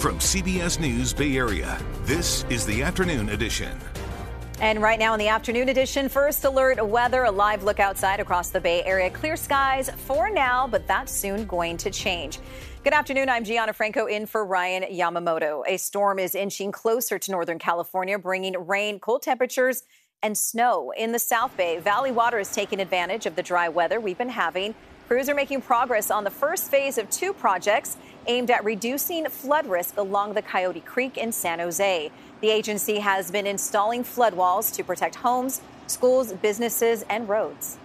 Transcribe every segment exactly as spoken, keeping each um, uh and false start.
From C B S News Bay Area, this is the Afternoon Edition. And right now in the Afternoon Edition, first alert weather, a live look outside across the Bay Area. Clear skies for now, but that's soon going to change. Good afternoon. I'm Gianna Franco in for Ryan Yamamoto. A storm is inching closer to Northern California, bringing rain, cold temperatures, and snow. In the South Bay, Valley Water is taking advantage of the dry weather we've been having. Crews are making progress on the first phase of two projects aimed at reducing flood risk along the Coyote Creek in San Jose. The agency has been installing flood walls to protect homes, schools, businesses, and roads.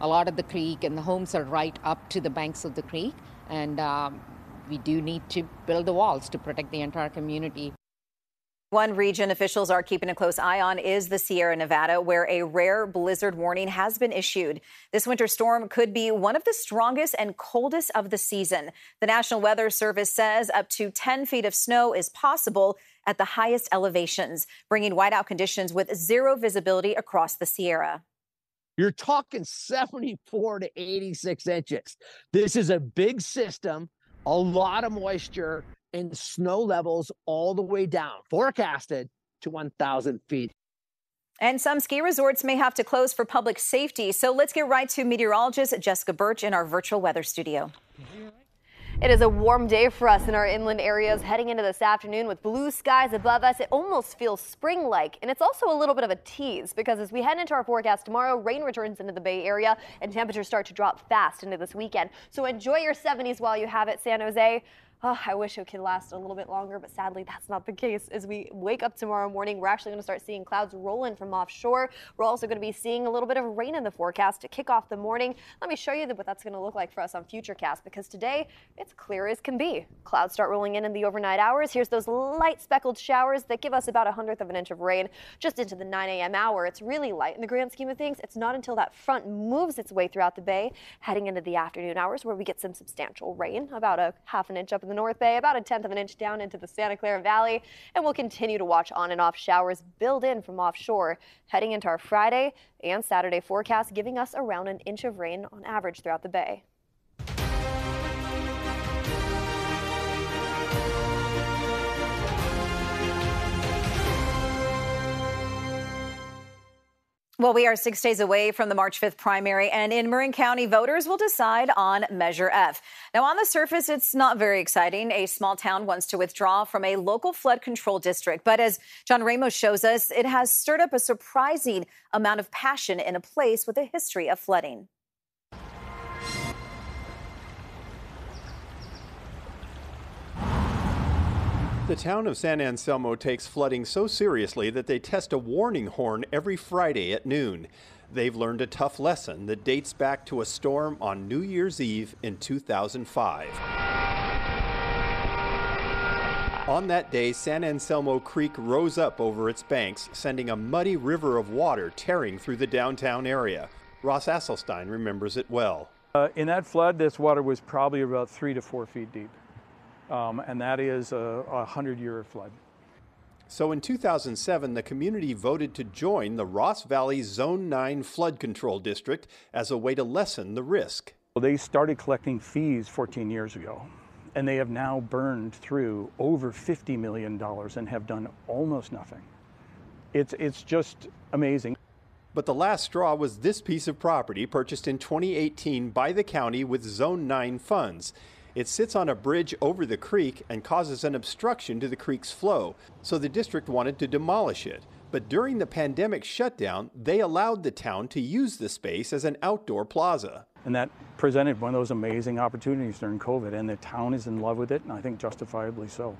A lot of the creek and the homes are right up to the banks of the creek, and um, we do need to build the walls to protect the entire community. One region officials are keeping a close eye on is the Sierra Nevada, where a rare blizzard warning has been issued. This winter storm could be one of the strongest and coldest of the season. The National Weather Service says up to ten feet of snow is possible at the highest elevations, bringing whiteout conditions with zero visibility across the Sierra. You're talking seventy-four to eighty-six inches. This is a big system, a lot of moisture, and snow levels all the way down, forecasted to one thousand feet. And some ski resorts may have to close for public safety. So let's get right to meteorologist Jessica Birch in our virtual weather studio. It is a warm day for us in our inland areas heading into this afternoon with blue skies above us. It almost feels spring-like, and it's also a little bit of a tease because as we head into our forecast tomorrow, rain returns into the Bay Area and temperatures start to drop fast into this weekend. So enjoy your seventies while you have it, San Jose. Oh, I wish it could last a little bit longer, but sadly that's not the case. As we wake up tomorrow morning, we're actually going to start seeing clouds roll in from offshore. We're also going to be seeing a little bit of rain in the forecast to kick off the morning. Let me show you what that's going to look like for us on Futurecast, because today it's clear as can be. Clouds start rolling in in the overnight hours. Here's those light speckled showers that give us about a hundredth of an inch of rain just into the nine a m hour. It's really light in the grand scheme of things. It's not until that front moves its way throughout the bay heading into the afternoon hours where we get some substantial rain, about a half an inch up in the North Bay, about a tenth of an inch down into the Santa Clara Valley, and we'll continue to watch on and off showers build in from offshore heading into our Friday and Saturday forecast, giving us around an inch of rain on average throughout the bay. Well, we are six days away from the March fifth primary, and in Marin County, voters will decide on Measure F. Now, on the surface, it's not very exciting. A small town wants to withdraw from a local flood control district. But as John Ramos shows us, it has stirred up a surprising amount of passion in a place with a history of flooding. The town of San Anselmo takes flooding so seriously that they test a warning horn every Friday at noon. They've learned a tough lesson that dates back to a storm on New Year's Eve in two thousand five. On that day, San Anselmo Creek rose up over its banks, sending a muddy river of water tearing through the downtown area. Ross Asselstein remembers it well. Uh, in that flood, this water was probably about three to four feet deep. Um, and that is a hundred-year flood. So in two thousand seven, the community voted to join the Ross Valley Zone nine Flood Control District as a way to lessen the risk. Well, they started collecting fees fourteen years ago, and they have now burned through over fifty million dollars and have done almost nothing. It's, it's just amazing. But the last straw was this piece of property purchased in twenty eighteen by the county with Zone nine funds. It sits on a bridge over the creek and causes an obstruction to the creek's flow, so the district wanted to demolish it. But during the pandemic shutdown, they allowed the town to use the space as an outdoor plaza. And that presented one of those amazing opportunities during COVID, and the town is in love with it, and I think justifiably so.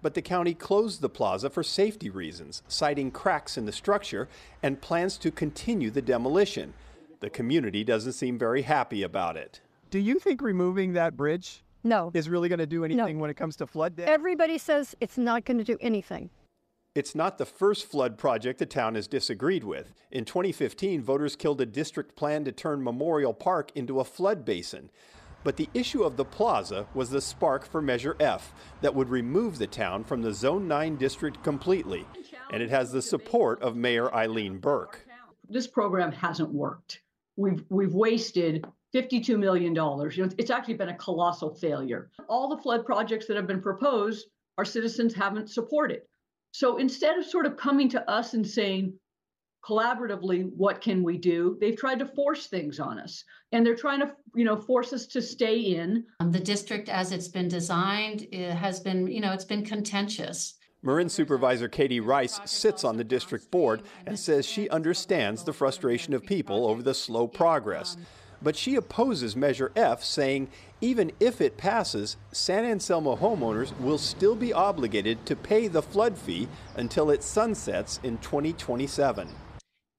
But the county closed the plaza for safety reasons, citing cracks in the structure and plans to continue the demolition. The community doesn't seem very happy about it. Do you think removing that bridge No. is really going to do anything no. when it comes to flood damage? Everybody says it's not going to do anything. It's not the first flood project the town has disagreed with. In twenty fifteen, voters killed a district plan to turn Memorial Park into a flood basin. But the issue of the plaza was the spark for Measure F that would remove the town from the Zone nine district completely. And it has the support of Mayor Eileen Burke. This program hasn't worked. We've, we've wasted fifty-two million dollars. You know, it's actually been a colossal failure. All the flood projects that have been proposed, our citizens haven't supported. So instead of sort of coming to us and saying, collaboratively, what can we do? They've tried to force things on us, and they're trying to, you know, force us to stay in. Um, the district, as it's been designed, it has been, you know, it's been contentious. Marin Supervisor Katie Rice sits on the district board and says she understands the frustration of people over the slow progress. But she opposes Measure F, saying even if it passes, San Anselmo homeowners will still be obligated to pay the flood fee until it sunsets in twenty twenty-seven.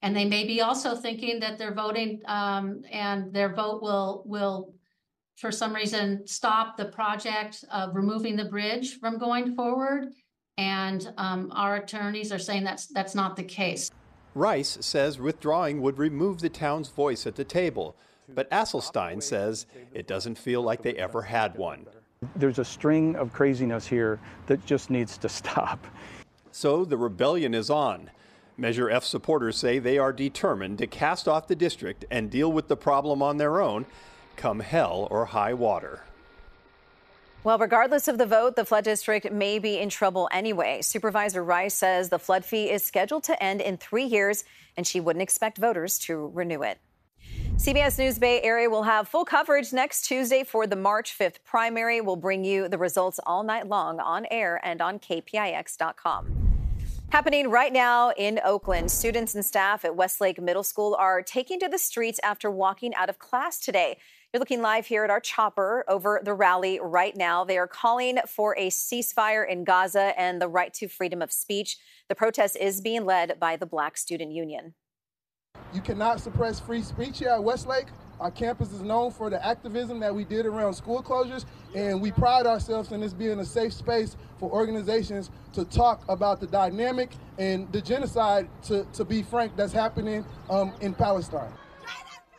And they may be also thinking that they're voting um, and their vote will, will, for some reason, stop the project of removing the bridge from going forward. And um, our attorneys are saying that's, that's not the case. Rice says withdrawing would remove the town's voice at the table. But Asselstein says it doesn't feel like they ever had one. There's a string of craziness here that just needs to stop. So the rebellion is on. Measure F supporters say they are determined to cast off the district and deal with the problem on their own, come hell or high water. Well, regardless of the vote, the flood district may be in trouble anyway. Supervisor Rice says the flood fee is scheduled to end in three years, and she wouldn't expect voters to renew it. C B S News Bay Area will have full coverage next Tuesday for the March fifth primary. We'll bring you the results all night long on air and on K P I X dot com. Happening right now in Oakland, students and staff at Westlake Middle School are taking to the streets after walking out of class today. You're looking live here at our chopper over the rally right now. They are calling for a ceasefire in Gaza and the right to freedom of speech. The protest is being led by the Black Student Union. You cannot suppress free speech here at Westlake. Our campus is known for the activism that we did around school closures, and we pride ourselves in this being a safe space for organizations to talk about the dynamic and the genocide, to, to be frank, that's happening um, in Palestine.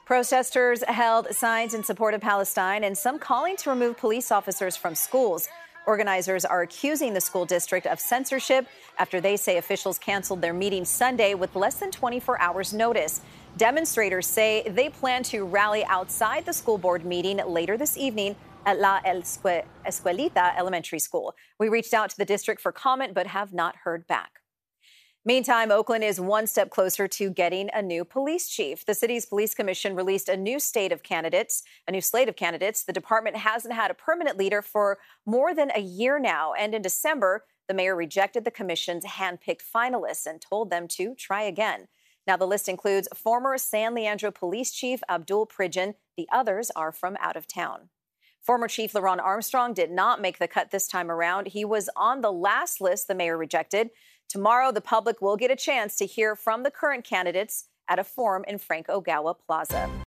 Protesters held signs in support of Palestine and some calling to remove police officers from schools. Organizers are accusing the school district of censorship after they say officials canceled their meeting Sunday with less than twenty-four hours notice. Demonstrators say they plan to rally outside the school board meeting later this evening at La Escuelita Elementary School. We reached out to the district for comment but have not heard back. Meantime, Oakland is one step closer to getting a new police chief. The city's police commission released a new slate of candidates, a new slate of candidates. The department hasn't had a permanent leader for more than a year now. And in December, the mayor rejected the commission's handpicked finalists and told them to try again. Now, the list includes former San Leandro police chief Abdul Pridgin. The others are from out of town. Former Chief Leron Armstrong did not make the cut this time around. He was on the last list the mayor rejected. Tomorrow, the public will get a chance to hear from the current candidates at a forum in Frank Ogawa Plaza.